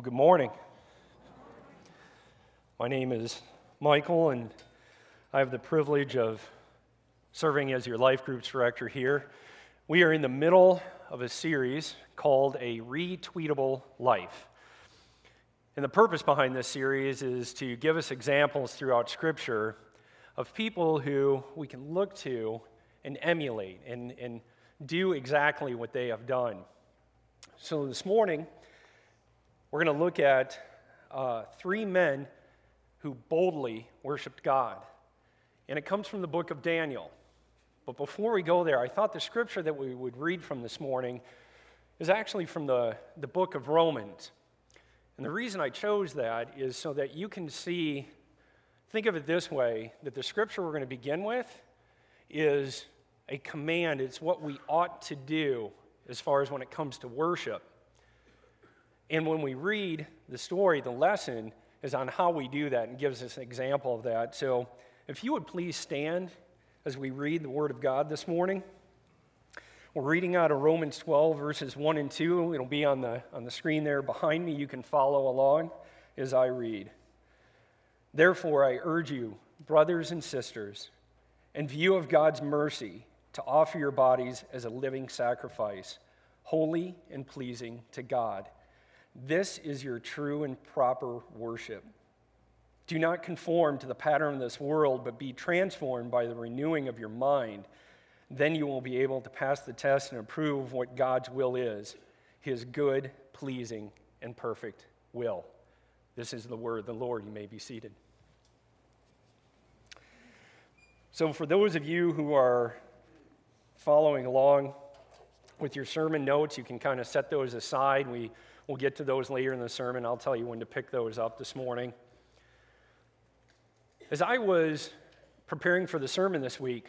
Well, good morning. My name is Michael, and I have the privilege of serving as your life groups director here. We are in the middle of a series called A Retweetable Life. And the purpose behind this series is to give us examples throughout Scripture of people who we can look to and emulate and do exactly what they have done. So this morning, we're going to look at three men who boldly worshiped God. And it comes from the book of Daniel. But before we go there, I thought the scripture that we would read from this morning is actually from the book of Romans. And the reason I chose that is so that you can see, think of it this way, that the scripture we're going to begin with is a command. It's what we ought to do as far as when it comes to worship. And when we read the story, the lesson is on how we do that and gives us an example of that. So if you would please stand as we read the Word of God this morning. We're reading out of Romans 12, verses 1 and 2. It'll be on the screen there behind me. You can follow along as I read. Therefore, I urge you, brothers and sisters, in view of God's mercy, to offer your bodies as a living sacrifice, holy and pleasing to God. This is your true and proper worship. Do not conform to the pattern of this world, but be transformed by the renewing of your mind. Then you will be able to pass the test and approve what God's will is, His good, pleasing, and perfect will. This is the word of the Lord. You may be seated. So for those of you who are following along with your sermon notes, you can kind of set those aside. We'll get to those later in the sermon. I'll tell you when to pick those up this morning. As I was preparing for the sermon this week,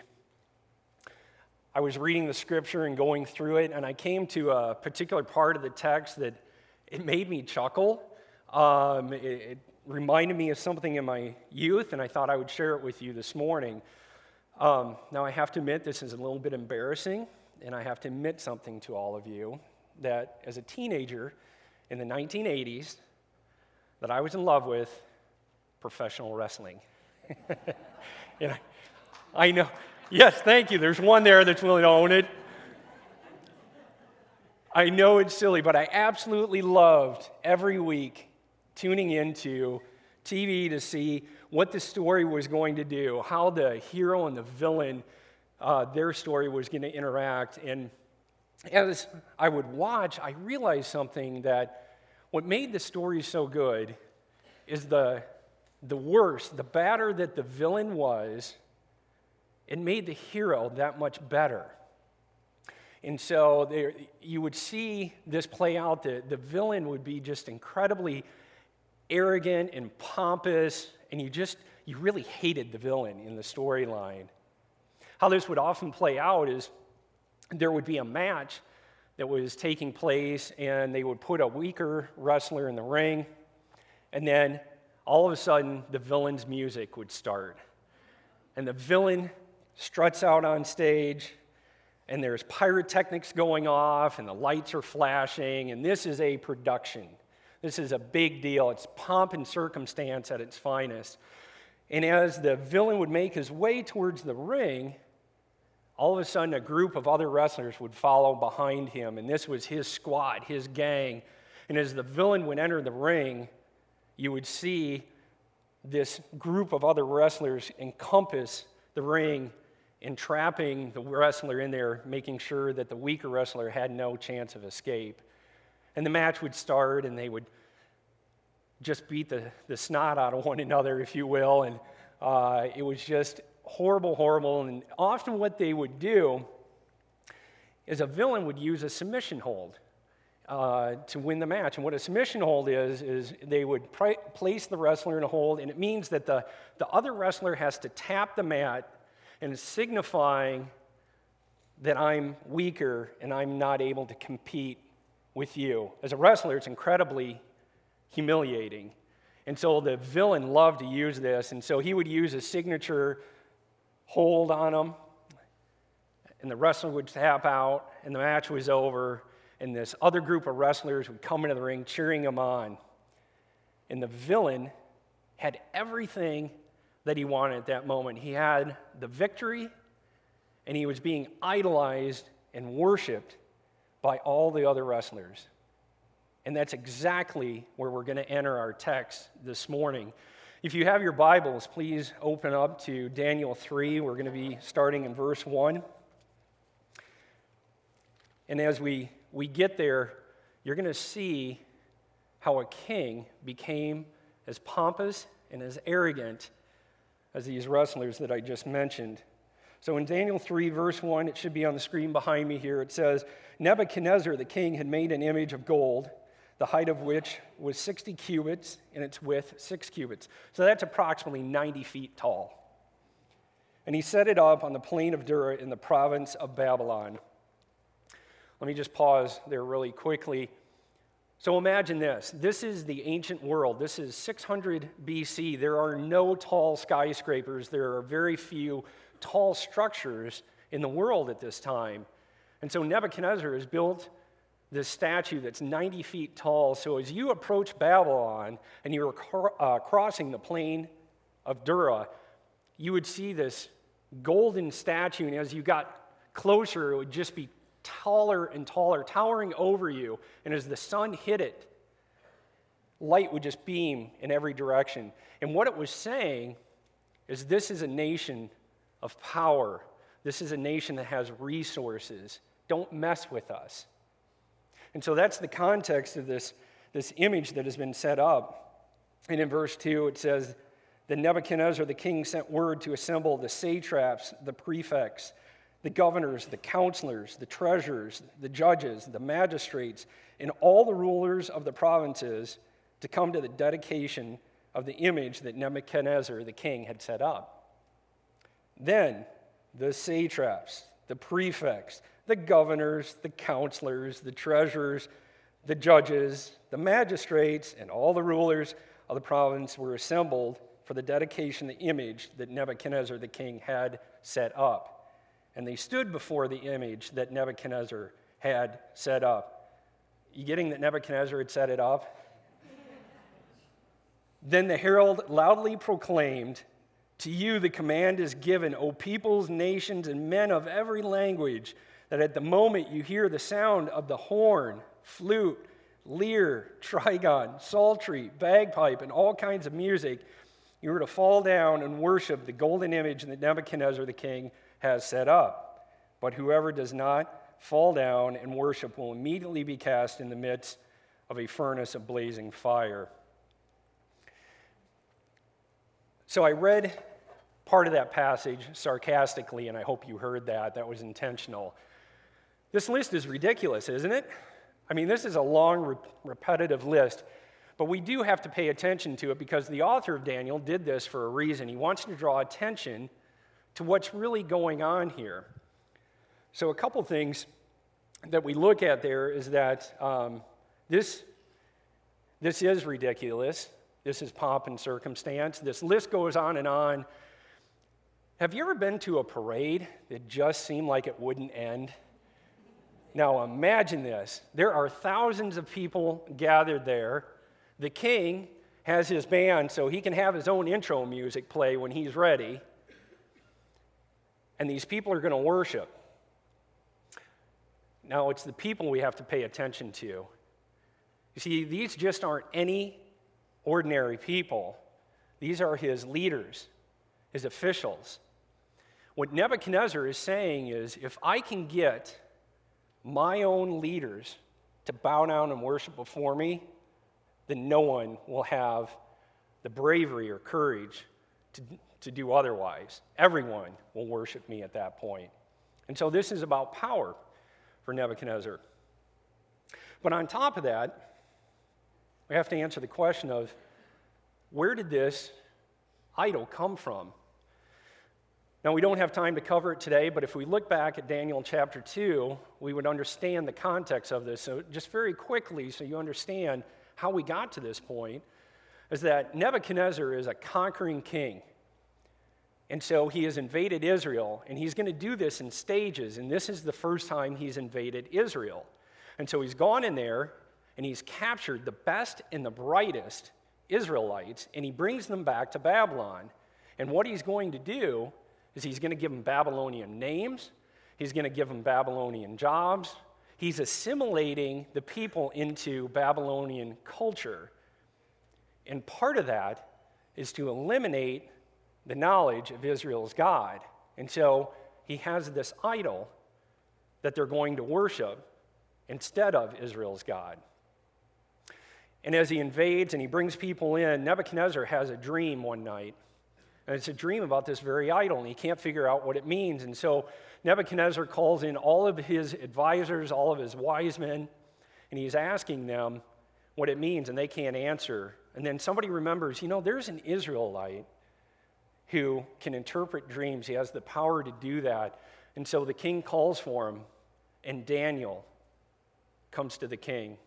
I was reading the scripture and going through it, and I came to a particular part of the text that it made me chuckle. It reminded me of something in my youth, and I thought I would share it with you this morning. Now, I have to admit, this is a little bit embarrassing, and I have to admit something to all of you, that as a teenager, in the 1980s, that I was in love with professional wrestling. And I know, yes, thank you. There's one there that's willing to own it. I know it's silly, but I absolutely loved every week tuning into TV to see what the story was going to do, how the hero and the villain, their story was going to interact. And as I would watch, I realized something, that what made the story so good is the worse, the badder that the villain was, it made the hero that much better. And so you would see this play out. The villain would be just incredibly arrogant and pompous, and you really hated the villain in the storyline. How this would often play out is there would be a match that was taking place, and they would put a weaker wrestler in the ring, and then all of a sudden, the villain's music would start. And the villain struts out on stage, and there's pyrotechnics going off, and the lights are flashing, and this is a production. This is a big deal. It's pomp and circumstance at its finest. And as the villain would make his way towards the ring, all of a sudden, a group of other wrestlers would follow behind him, and this was his squad, his gang. And as the villain would enter the ring, you would see this group of other wrestlers encompass the ring, entrapping the wrestler in there, making sure that the weaker wrestler had no chance of escape. And the match would start, and they would just beat the snot out of one another, if you will, and it was just horrible, and often what they would do is a villain would use a submission hold to win the match. And what a submission hold is they would place the wrestler in a hold, and it means that the other wrestler has to tap the mat, and it's signifying that I'm weaker and I'm not able to compete with you. As a wrestler, it's incredibly humiliating. And so the villain loved to use this, and so he would use his signature hold on him, and the wrestler would tap out, and the match was over, and this other group of wrestlers would come into the ring cheering him on. And the villain had everything that he wanted at that moment. He had the victory, and he was being idolized and worshipped by all the other wrestlers. And that's exactly where we're going to enter our text this morning. If you have your Bibles, please open up to Daniel 3. We're going to be starting in verse 1. And as we get there, you're going to see how a king became as pompous and as arrogant as these wrestlers that I just mentioned. So in Daniel 3, verse 1, it should be on the screen behind me here. It says, Nebuchadnezzar the king had made an image of gold, the height of which was 60 cubits, and its width 6 cubits. So that's approximately 90 feet tall. And he set it up on the plain of Dura in the province of Babylon. Let me just pause there really quickly. So imagine this. This is the ancient world. This is 600 BC. There are no tall skyscrapers. There are very few tall structures in the world at this time. And so Nebuchadnezzar has built this statue that's 90 feet tall. So as you approach Babylon and you're crossing the plain of Dura, you would see this golden statue, and as you got closer, it would just be taller and taller, towering over you. And as the sun hit it, light would just beam in every direction. And what it was saying is, this is a nation of power. This is a nation that has resources. Don't mess with us. And so that's the context of this image that has been set up. And in verse 2, it says, Then Nebuchadnezzar the king sent word to assemble the satraps, the prefects, the governors, the counselors, the treasurers, the judges, the magistrates, and all the rulers of the provinces to come to the dedication of the image that Nebuchadnezzar the king had set up. Then the satraps, the prefects, the governors, the counselors, the treasurers, the judges, the magistrates, and all the rulers of the province were assembled for the dedication of the image that Nebuchadnezzar the king had set up. And they stood before the image that Nebuchadnezzar had set up. You getting that Nebuchadnezzar had set it up? Then the herald loudly proclaimed, To you the command is given, O peoples, nations, and men of every language, that at the moment you hear the sound of the horn, flute, lyre, trigon, psaltery, bagpipe, and all kinds of music, you are to fall down and worship the golden image that Nebuchadnezzar the king has set up. But whoever does not fall down and worship will immediately be cast in the midst of a furnace of blazing fire. So I read part of that passage sarcastically, and I hope you heard that. That was intentional. This list is ridiculous, isn't it? I mean, this is a long, repetitive list, but we do have to pay attention to it because the author of Daniel did this for a reason. He wants to draw attention to what's really going on here. So a couple things that we look at there is that this is ridiculous. This is pomp and circumstance. This list goes on and on. Have you ever been to a parade that just seemed like it wouldn't end? Now imagine this. There are thousands of people gathered there. The king has his band, so he can have his own intro music play when he's ready. And these people are going to worship. Now, it's the people we have to pay attention to. You see, these just aren't any ordinary people. These are his leaders, his officials. What Nebuchadnezzar is saying is, if I can get my own leaders to bow down and worship before me, then no one will have the bravery or courage to do otherwise. Everyone will worship me at that point. And so this is about power for Nebuchadnezzar. But on top of that, we have to answer the question of, where did this idol come from? Now, we don't have time to cover it today, but if we look back at Daniel chapter 2, we would understand the context of this. So just very quickly, so you understand how we got to this point, is that Nebuchadnezzar is a conquering king. And so he has invaded Israel, and he's going to do this in stages, and this is the first time he's invaded Israel. And so he's gone in there, and he's captured the best and the brightest Israelites, and he brings them back to Babylon. And what he's going to do is he's going to give them Babylonian names. He's going to give them Babylonian jobs. He's assimilating the people into Babylonian culture. And part of that is to eliminate the knowledge of Israel's God. And so he has this idol that they're going to worship instead of Israel's God. And as he invades and he brings people in, Nebuchadnezzar has a dream one night. And it's a dream about this very idol, and he can't figure out what it means. And so Nebuchadnezzar calls in all of his advisors, all of his wise men, and he's asking them what it means, and they can't answer. And then somebody remembers, you know, there's an Israelite who can interpret dreams. He has the power to do that. And so the king calls for him, and Daniel comes to the king.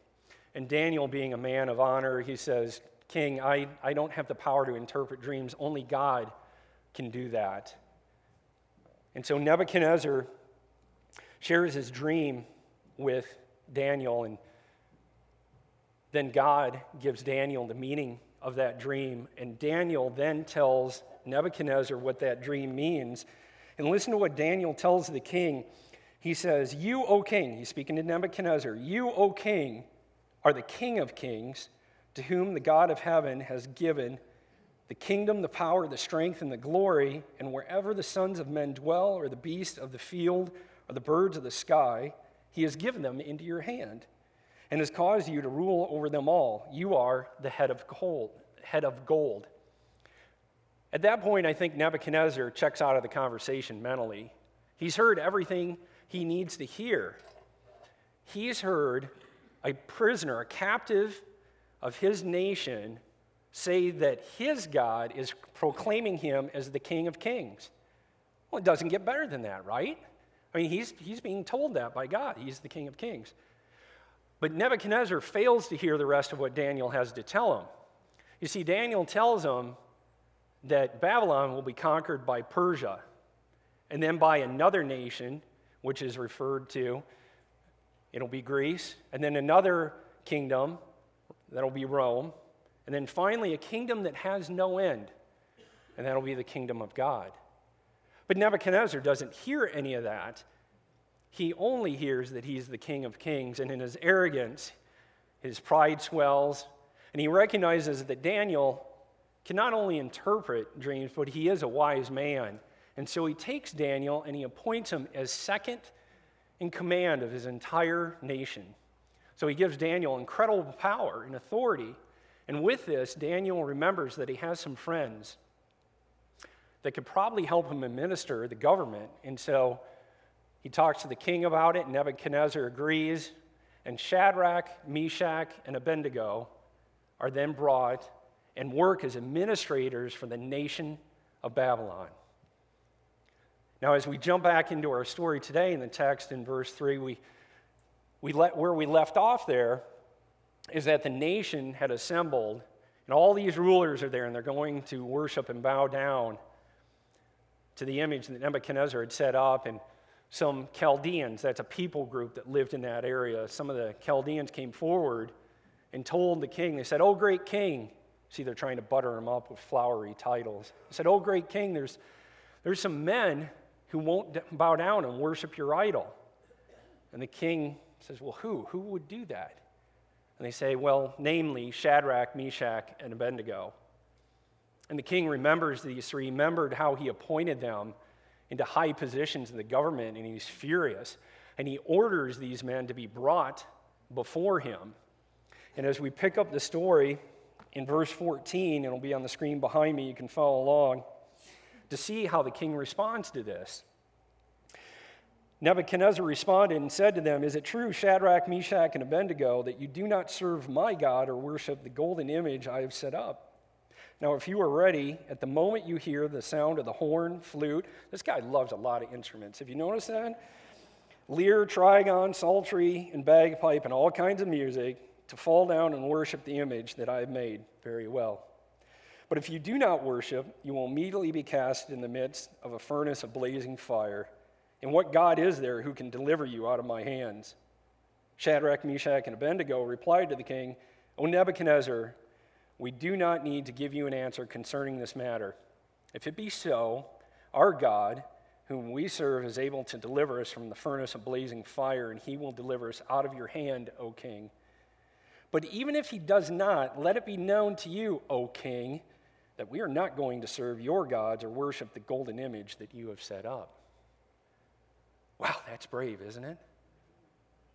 And Daniel, being a man of honor, he says, King, I don't have the power to interpret dreams. Only God can do that. And so Nebuchadnezzar shares his dream with Daniel, and then God gives Daniel the meaning of that dream. And Daniel then tells Nebuchadnezzar what that dream means. And listen to what Daniel tells the king. He says, "You, O king," he's speaking to Nebuchadnezzar, "you, O king, are the King of kings, to whom the God of heaven has given the kingdom, the power, the strength, and the glory, and wherever the sons of men dwell, or the beasts of the field, or the birds of the sky, he has given them into your hand, and has caused you to rule over them all. You are the head of gold. At that point, I think Nebuchadnezzar checks out of the conversation mentally. He's heard everything he needs to hear. He's heard a prisoner, a captive of his nation, say that his God is proclaiming him as the King of kings. Well, it doesn't get better than that, right? I mean, he's being told that by God. He's the King of kings. But Nebuchadnezzar fails to hear the rest of what Daniel has to tell him. You see, Daniel tells him that Babylon will be conquered by Persia, and then by another nation, which is referred to, it'll be Greece, and then another kingdom, that'll be Rome, and then finally a kingdom that has no end, and that'll be the kingdom of God. But Nebuchadnezzar doesn't hear any of that. He only hears that he's the King of kings, and in his arrogance, his pride swells, and he recognizes that Daniel can not only interpret dreams, but he is a wise man. And so he takes Daniel and he appoints him as second in command of his entire nation. So he gives Daniel incredible power and authority. And with this, Daniel remembers that he has some friends that could probably help him administer the government. And so he talks to the king about it, and Nebuchadnezzar agrees. And Shadrach, Meshach, and Abednego are then brought and work as administrators for the nation of Babylon. Now, as we jump back into our story today in the text in verse 3, where we left off there is that the nation had assembled, and all these rulers are there, and they're going to worship and bow down to the image that Nebuchadnezzar had set up, and some Chaldeans, that's a people group that lived in that area, some of the Chaldeans came forward and told the king, they said, "Oh, great king," see, they're trying to butter him up with flowery titles. They said, "Oh, great king, there's some men who won't bow down and worship your idol." And the king says, "Well, who would do that?" And they say, "Well, namely Shadrach, Meshach, and Abednego." And the king remembers these three, remembered how he appointed them into high positions in the government, and he's furious. And he orders these men to be brought before him. And as we pick up the story in verse 14, it'll be on the screen behind me, you can follow along, to see how the king responds to this. Nebuchadnezzar responded and said to them, "Is it true, Shadrach, Meshach, and Abednego, that you do not serve my God or worship the golden image I have set up? Now, if you are ready, at the moment you hear the sound of the horn, flute," this guy loves a lot of instruments, have you noticed that? "Lyre, trigon, psaltery, and bagpipe, and all kinds of music, to fall down and worship the image that I have made. Very well. But if you do not worship, you will immediately be cast in the midst of a furnace of blazing fire. And what God is there who can deliver you out of my hands?" Shadrach, Meshach, and Abednego replied to the king, "O Nebuchadnezzar, We do not need to give you an answer concerning this matter. If it be so, our God, whom we serve, is able to deliver us from the furnace of blazing fire, and he will deliver us out of your hand, O king. But even if he does not, let it be known to you, O king, that we are not going to serve your gods or worship the golden image that you have set up. Wow, that's brave, isn't it?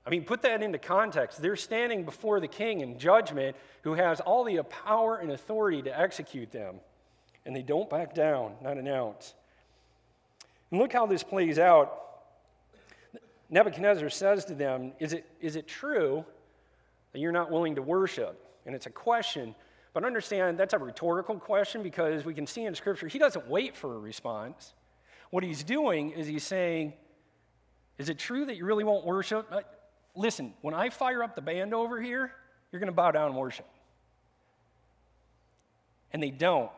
I mean, put that into context. They're standing before the king in judgment who has all the power and authority to execute them. And they don't back down, not an ounce. And look how this plays out. Nebuchadnezzar says to them, is it true that you're not willing to worship? And it's a question. But understand, that's a rhetorical question because we can see in Scripture, he doesn't wait for a response. What he's doing is he's saying, is it true that you really won't worship? Listen, when I fire up the band over here, you're going to bow down and worship. And they don't.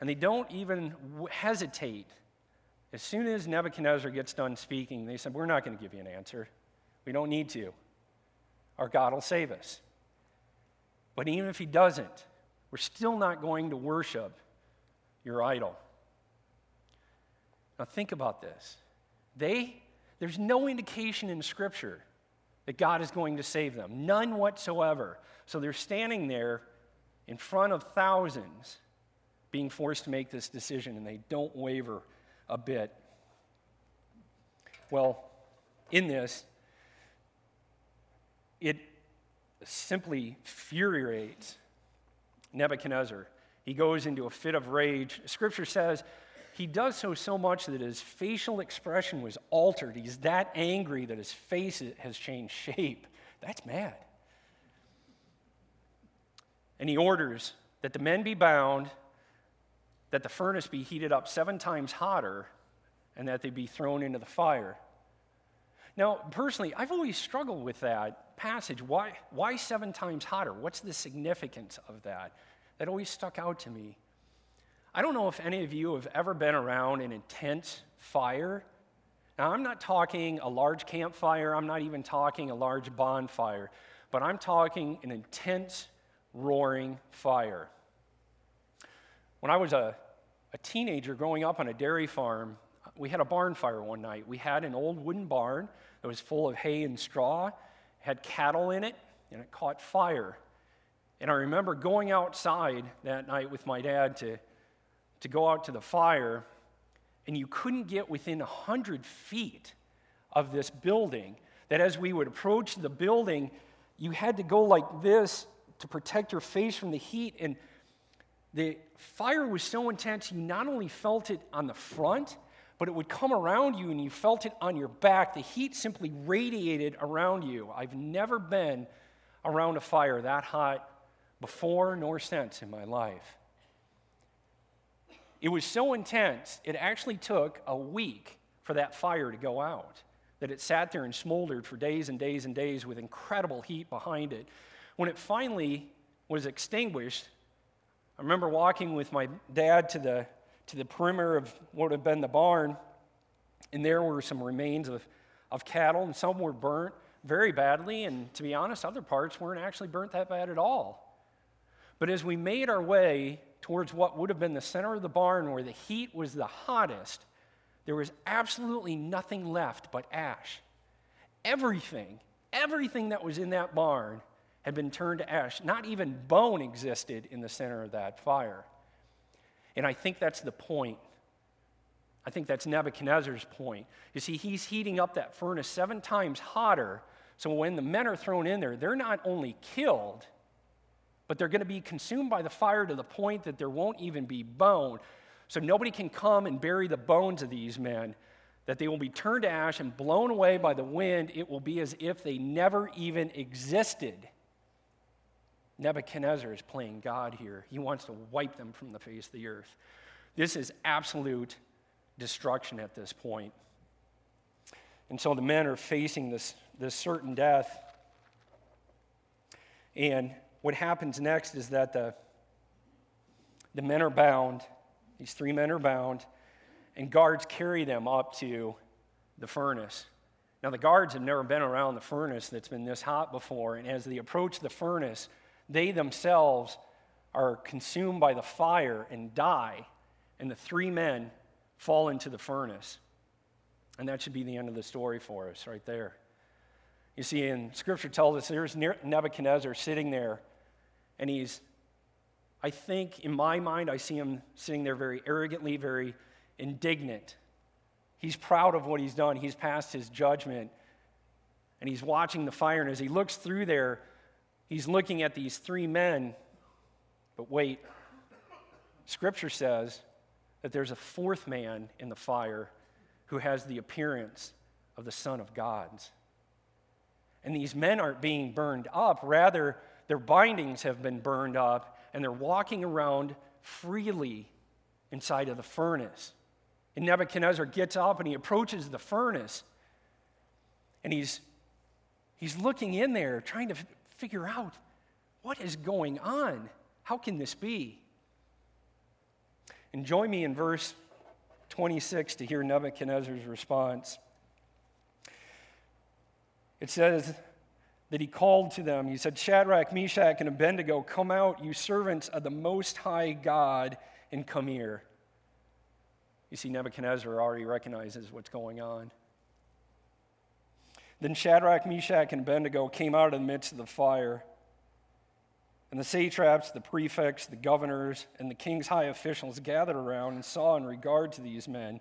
And they don't even hesitate. As soon as Nebuchadnezzar gets done speaking, they said, we're not going to give you an answer. We don't need to. Our God will save us. But even if he doesn't, we're still not going to worship your idol. Now think about this. There's no indication in Scripture that God is going to save them. None whatsoever. So they're standing there in front of thousands being forced to make this decision, and they don't waver a bit. Well, in this, it simply infuriates Nebuchadnezzar. He goes into a fit of rage. Scripture says he does so much that his facial expression was altered. He's that angry that his face has changed shape. That's mad. And he orders that the men be bound, that the furnace be heated up 7 times hotter, and that they be thrown into the fire. Now, personally, I've always struggled with that passage. Why 7 times hotter? What's the significance of that? That always stuck out to me. I don't know if any of you have ever been around an intense fire. Now, I'm not talking a large campfire. I'm not even talking a large bonfire. But I'm talking an intense, roaring fire. When I was a teenager growing up on a dairy farm, we had a barn fire one night. We had an old wooden barn that was full of hay and straw, had cattle in it, and it caught fire. And I remember going outside that night with my dad to go out to the fire, and you couldn't get within 100 feet of this building, that as we would approach the building, you had to go like this to protect your face from the heat. And the fire was so intense, you not only felt it on the front, but it would come around you and you felt it on your back. The heat simply radiated around you. I've never been around a fire that hot before nor since in my life. It was so intense, it actually took a week for that fire to go out, that it sat there and smoldered for days and days and days with incredible heat behind it. When it finally was extinguished, I remember walking with my dad to the perimeter of what would have been the barn, and there were some remains of cattle, and some were burnt very badly, and to be honest, other parts weren't actually burnt that bad at all. But as we made our way towards what would have been the center of the barn where the heat was the hottest, there was absolutely nothing left but ash. Everything that was in that barn had been turned to ash. Not even bone existed in the center of that fire. And I think that's the point. I think that's Nebuchadnezzar's point. You see, he's heating up that furnace 7 times hotter, so when the men are thrown in there, they're not only killed, but they're going to be consumed by the fire to the point that there won't even be bone. So nobody can come and bury the bones of these men, that they will be turned to ash and blown away by the wind. It will be as if they never even existed. Nebuchadnezzar is playing God here. He wants to wipe them from the face of the earth. This is absolute destruction at this point. And so the men are facing this certain death. And what happens next is that the men are bound. These 3 men are bound, and guards carry them up to the furnace. Now, the guards have never been around the furnace that's been this hot before, and as they approach the furnace, they themselves are consumed by the fire and die, and the three men fall into the furnace. And that should be the end of the story for us right there. You see, in Scripture tells us there's Nebuchadnezzar sitting there, and he's, I think, in my mind, I see him sitting there very arrogantly, very indignant. He's proud of what he's done. He's passed his judgment, and he's watching the fire, and as he looks through there, he's looking at these three men, but wait, Scripture says that there's a fourth man in the fire who has the appearance of the Son of God. And these men aren't being burned up. Rather, their bindings have been burned up, and they're walking around freely inside of the furnace. And Nebuchadnezzar gets up, and he approaches the furnace, and he's looking in there, trying to figure out, what is going on? How can this be? And join me in verse 26 to hear Nebuchadnezzar's response. It says that he called to them. He said, "Shadrach, Meshach, and Abednego, come out, you servants of the Most High God, and come here." You see, Nebuchadnezzar already recognizes what's going on. Then Shadrach, Meshach, and Abednego came out of the midst of the fire. And the satraps, the prefects, the governors, and the king's high officials gathered around and saw in regard to these men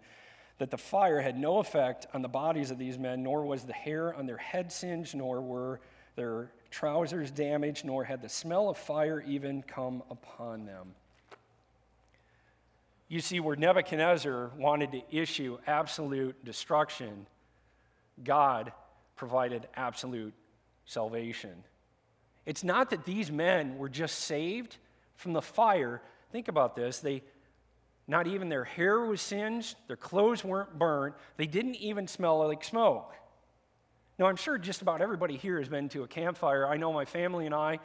that the fire had no effect on the bodies of these men, nor was the hair on their heads singed, nor were their trousers damaged, nor had the smell of fire even come upon them. You see, where Nebuchadnezzar wanted to issue absolute destruction, God provided absolute salvation. It's not that these men were just saved from the fire. Think about this. Not even their hair was singed, their clothes weren't burnt, they didn't even smell like smoke. Now, I'm sure just about everybody here has been to a campfire. I know my family and I,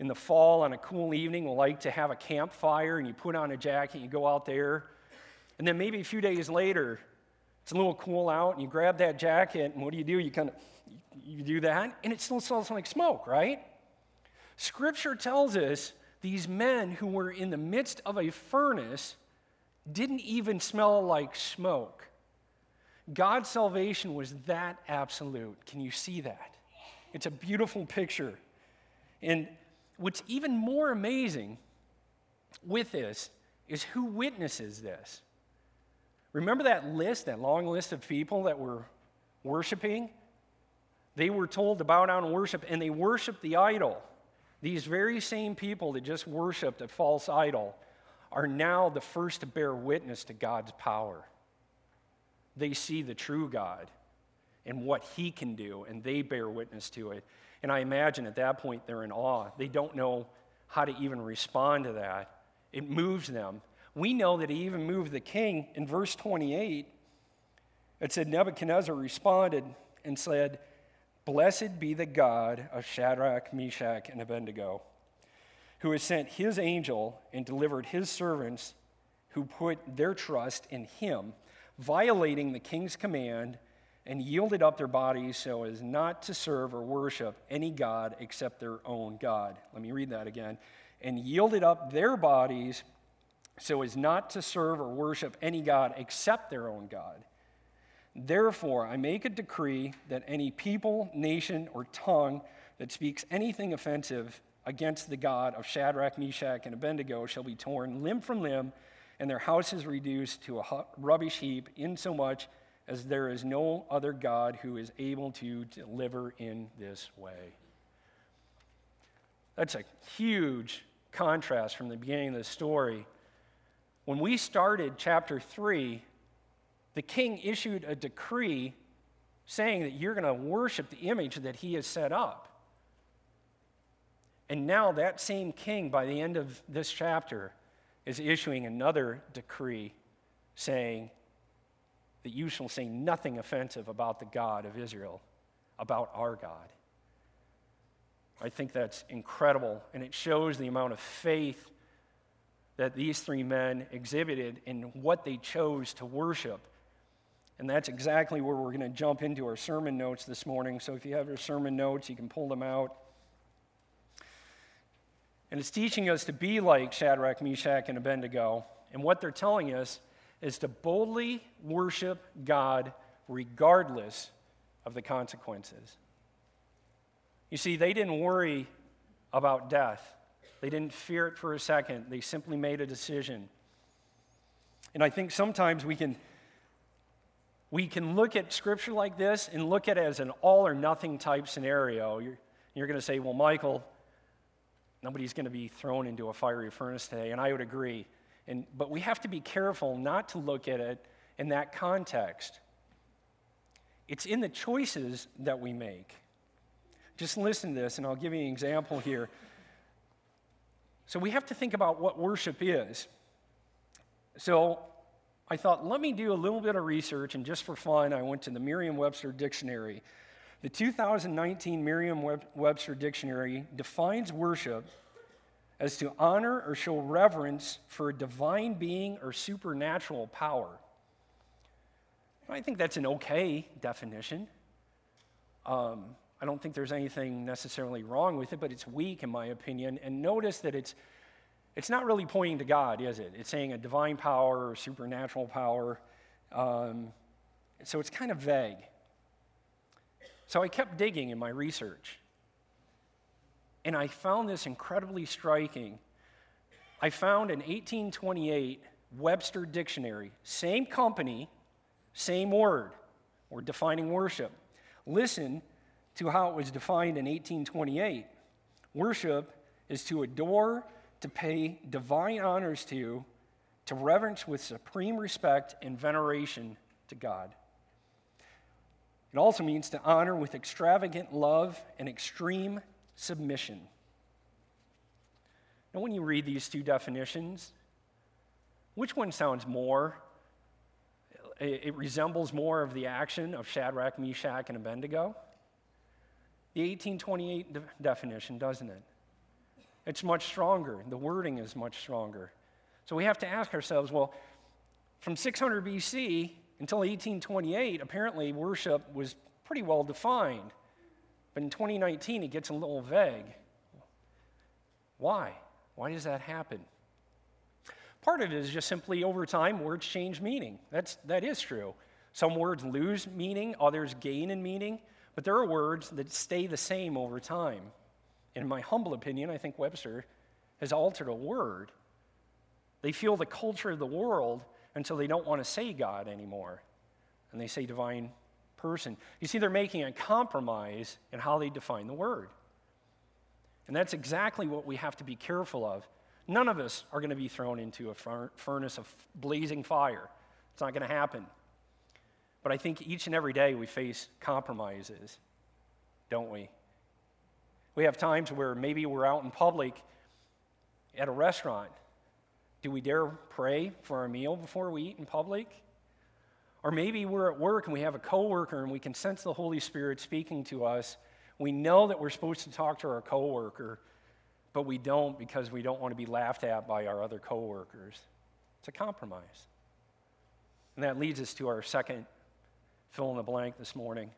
in the fall on a cool evening, like to have a campfire, and you put on a jacket, you go out there, and then maybe a few days later, it's a little cool out, and you grab that jacket, and what do? You do that, and it still smells like smoke, right? Scripture tells us these men who were in the midst of a furnace didn't even smell like smoke. God's salvation was that absolute. Can you see that? It's a beautiful picture. And what's even more amazing with this is who witnesses this. Remember that long list of people that were worshiping? They were told to bow down and worship, and they worshiped the idol. These very same people that just worshiped a false idol are now the first to bear witness to God's power. They see the true God and what He can do, and they bear witness to it. And I imagine at that point they're in awe. They don't know how to even respond to that. It moves them. We know that it even moved the king. In verse 28, it said, Nebuchadnezzar responded and said, "Blessed be the God of Shadrach, Meshach, and Abednego, who has sent His angel and delivered His servants who put their trust in Him, violating the king's command, and yielded up their bodies so as not to serve or worship any god except their own God." Let me read that again. "And yielded up their bodies so as not to serve or worship any god except their own God. Therefore, I make a decree that any people, nation, or tongue that speaks anything offensive against the God of Shadrach, Meshach, and Abednego shall be torn limb from limb, and their houses reduced to a rubbish heap, insomuch as there is no other God who is able to deliver in this way." That's a huge contrast from the beginning of the story. When we started chapter 3, the king issued a decree saying that you're going to worship the image that he has set up. And now that same king, by the end of this chapter, is issuing another decree saying that you shall say nothing offensive about the God of Israel, about our God. I think that's incredible, and it shows the amount of faith that these three men exhibited in what they chose to worship. And that's exactly where we're going to jump into our sermon notes this morning. So if you have your sermon notes, you can pull them out. And it's teaching us to be like Shadrach, Meshach, and Abednego. And what they're telling us is to boldly worship God regardless of the consequences. You see, they didn't worry about death. They didn't fear it for a second. They simply made a decision. And I think sometimes we can look at Scripture like this and look at it as an all-or-nothing type scenario. You're going to say, well, Michael, nobody's going to be thrown into a fiery furnace today, and I would agree. But we have to be careful not to look at it in that context. It's in the choices that we make. Just listen to this, and I'll give you an example here. So we have to think about what worship is. So I thought, let me do a little bit of research, and just for fun, I went to the Merriam-Webster Dictionary. The 2019 Merriam-Webster Dictionary defines worship as to honor or show reverence for a divine being or supernatural power. I think that's an okay definition. I don't think there's anything necessarily wrong with it, but it's weak in my opinion. And notice that it's not really pointing to God, is it? It's saying a divine power or supernatural power. So it's kind of vague. So I kept digging in my research, and I found this incredibly striking. I found an 1828 Webster Dictionary, same company, same word, we're defining worship. Listen to how it was defined in 1828. Worship is to adore, to pay divine honors to reverence with supreme respect and veneration to God. It also means to honor with extravagant love and extreme submission. Now, when you read these two definitions, which one sounds more? It resembles more of the action of Shadrach, Meshach, and Abednego? The 1828 definition, doesn't it? It's much stronger. The wording is much stronger. So we have to ask ourselves, well, from 600 BC, until 1828, apparently worship was pretty well defined. But in 2019, it gets a little vague. Why? Why does that happen? Part of it is just simply over time, words change meaning. That is true. Some words lose meaning, others gain in meaning, but there are words that stay the same over time. In my humble opinion, I think Webster has altered a word. They feel the culture of the world until they don't want to say God anymore, and they say divine person. You see, they're making a compromise in how they define the word. And that's exactly what we have to be careful of. None of us are going to be thrown into a furnace of blazing fire. It's not going to happen. But I think each and every day we face compromises, don't we? We have times where maybe we're out in public at a restaurant. Do we dare pray for our meal before we eat in public? Or maybe we're at work and we have a coworker and we can sense the Holy Spirit speaking to us. We know that we're supposed to talk to our coworker, but we don't because we don't want to be laughed at by our other coworkers. It's a compromise. And that leads us to our second fill in the blank this morning,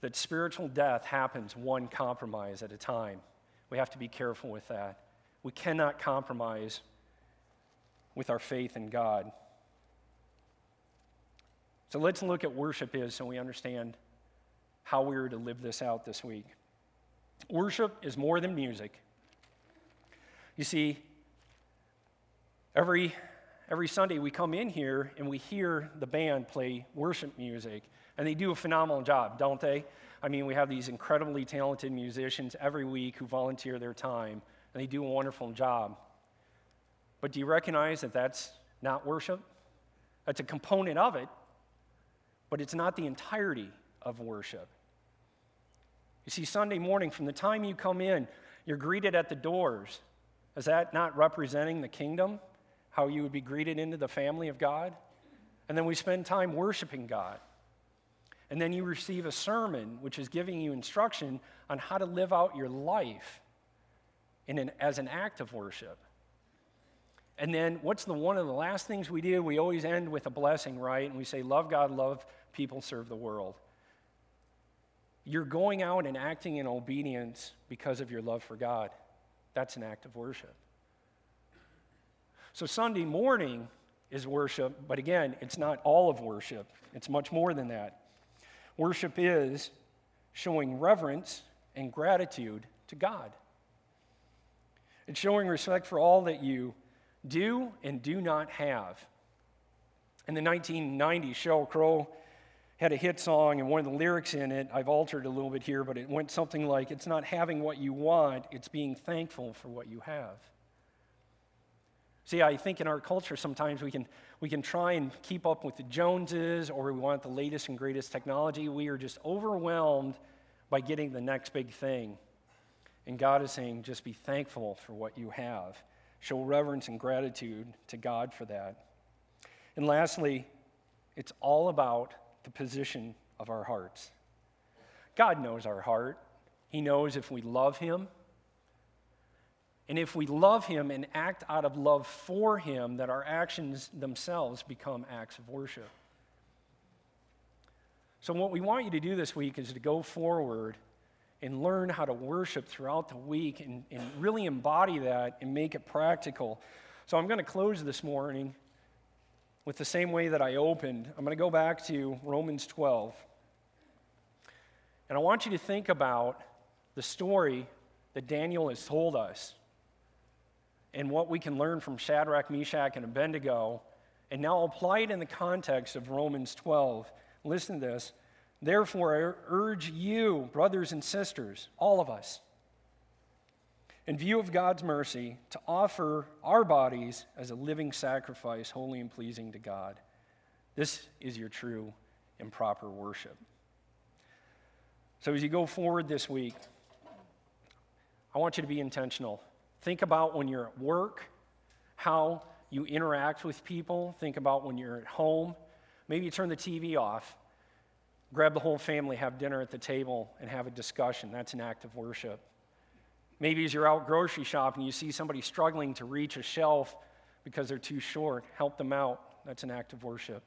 that spiritual death happens one compromise at a time. We have to be careful with that. We cannot compromise with our faith in God. So let's look at worship is so we understand how we are to live this out this week. Worship is more than music. You see, every Sunday we come in here and we hear the band play worship music, and they do a phenomenal job, don't they? I mean, we have these incredibly talented musicians every week who volunteer their time, and they do a wonderful job. But do you recognize that that's not worship? That's a component of it, but it's not the entirety of worship. You see, Sunday morning, from the time you come in, you're greeted at the doors. Is that not representing the kingdom? How you would be greeted into the family of God? And then we spend time worshiping God. And then you receive a sermon, which is giving you instruction on how to live out your life as an act of worship. And then what's one of the last things we do? We always end with a blessing, right? And we say, love God, love people, serve the world. You're going out and acting in obedience because of your love for God. That's an act of worship. So Sunday morning is worship, but again, it's not all of worship. It's much more than that. Worship is showing reverence and gratitude to God. It's showing respect for all that you do and do not have. In the 1990s, Sheryl Crow had a hit song, and one of the lyrics in it, I've altered a little bit here, but it went something like, it's not having what you want, it's being thankful for what you have. See, I think in our culture sometimes we can try and keep up with the Joneses, or we want the latest and greatest technology. We are just overwhelmed by getting the next big thing. And God is saying, just be thankful for what you have. Show reverence and gratitude to God for that. And lastly, it's all about the position of our hearts. God knows our heart. He knows if we love Him. And if we love Him and act out of love for Him, that our actions themselves become acts of worship. So what we want you to do this week is to go forward and learn how to worship throughout the week and really embody that and make it practical. So I'm going to close this morning with the same way that I opened. I'm going to go back to Romans 12. And I want you to think about the story that Daniel has told us, and what we can learn from Shadrach, Meshach, and Abednego, and now apply it in the context of Romans 12. Listen to this. Therefore, I urge you, brothers and sisters, all of us, in view of God's mercy, to offer our bodies as a living sacrifice, holy and pleasing to God. This is your true and proper worship. So as you go forward this week, I want you to be intentional. Think about when you're at work, how you interact with people. Think about when you're at home. Maybe you turn the TV off, grab the whole family, have dinner at the table, and have a discussion. That's an act of worship. Maybe as you're out grocery shopping, you see somebody struggling to reach a shelf because they're too short. Help them out. That's an act of worship.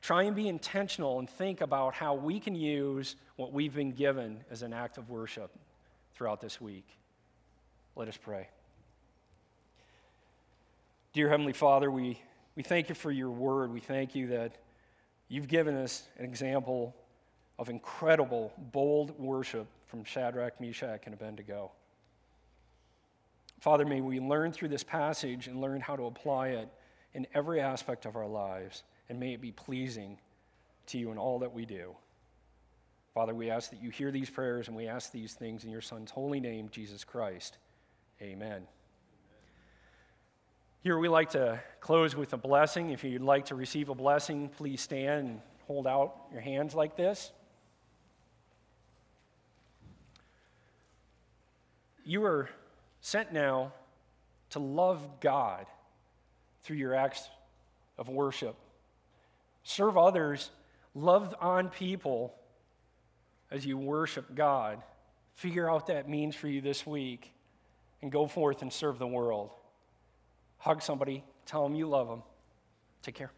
Try and be intentional and think about how we can use what we've been given as an act of worship throughout this week. Let us pray. Dear Heavenly Father, we thank you for your word. We thank you that you've given us an example of incredible, bold worship from Shadrach, Meshach, and Abednego. Father, may we learn through this passage and learn how to apply it in every aspect of our lives, and may it be pleasing to you in all that we do. Father, we ask that you hear these prayers, and we ask these things in your Son's holy name, Jesus Christ. Amen. Here we like to close with a blessing. If you'd like to receive a blessing, please stand and hold out your hands like this. You are sent now to love God through your acts of worship. Serve others, love on people as you worship God. Figure out what that means for you this week and go forth and serve the world. Hug somebody, tell them you love them. Take care.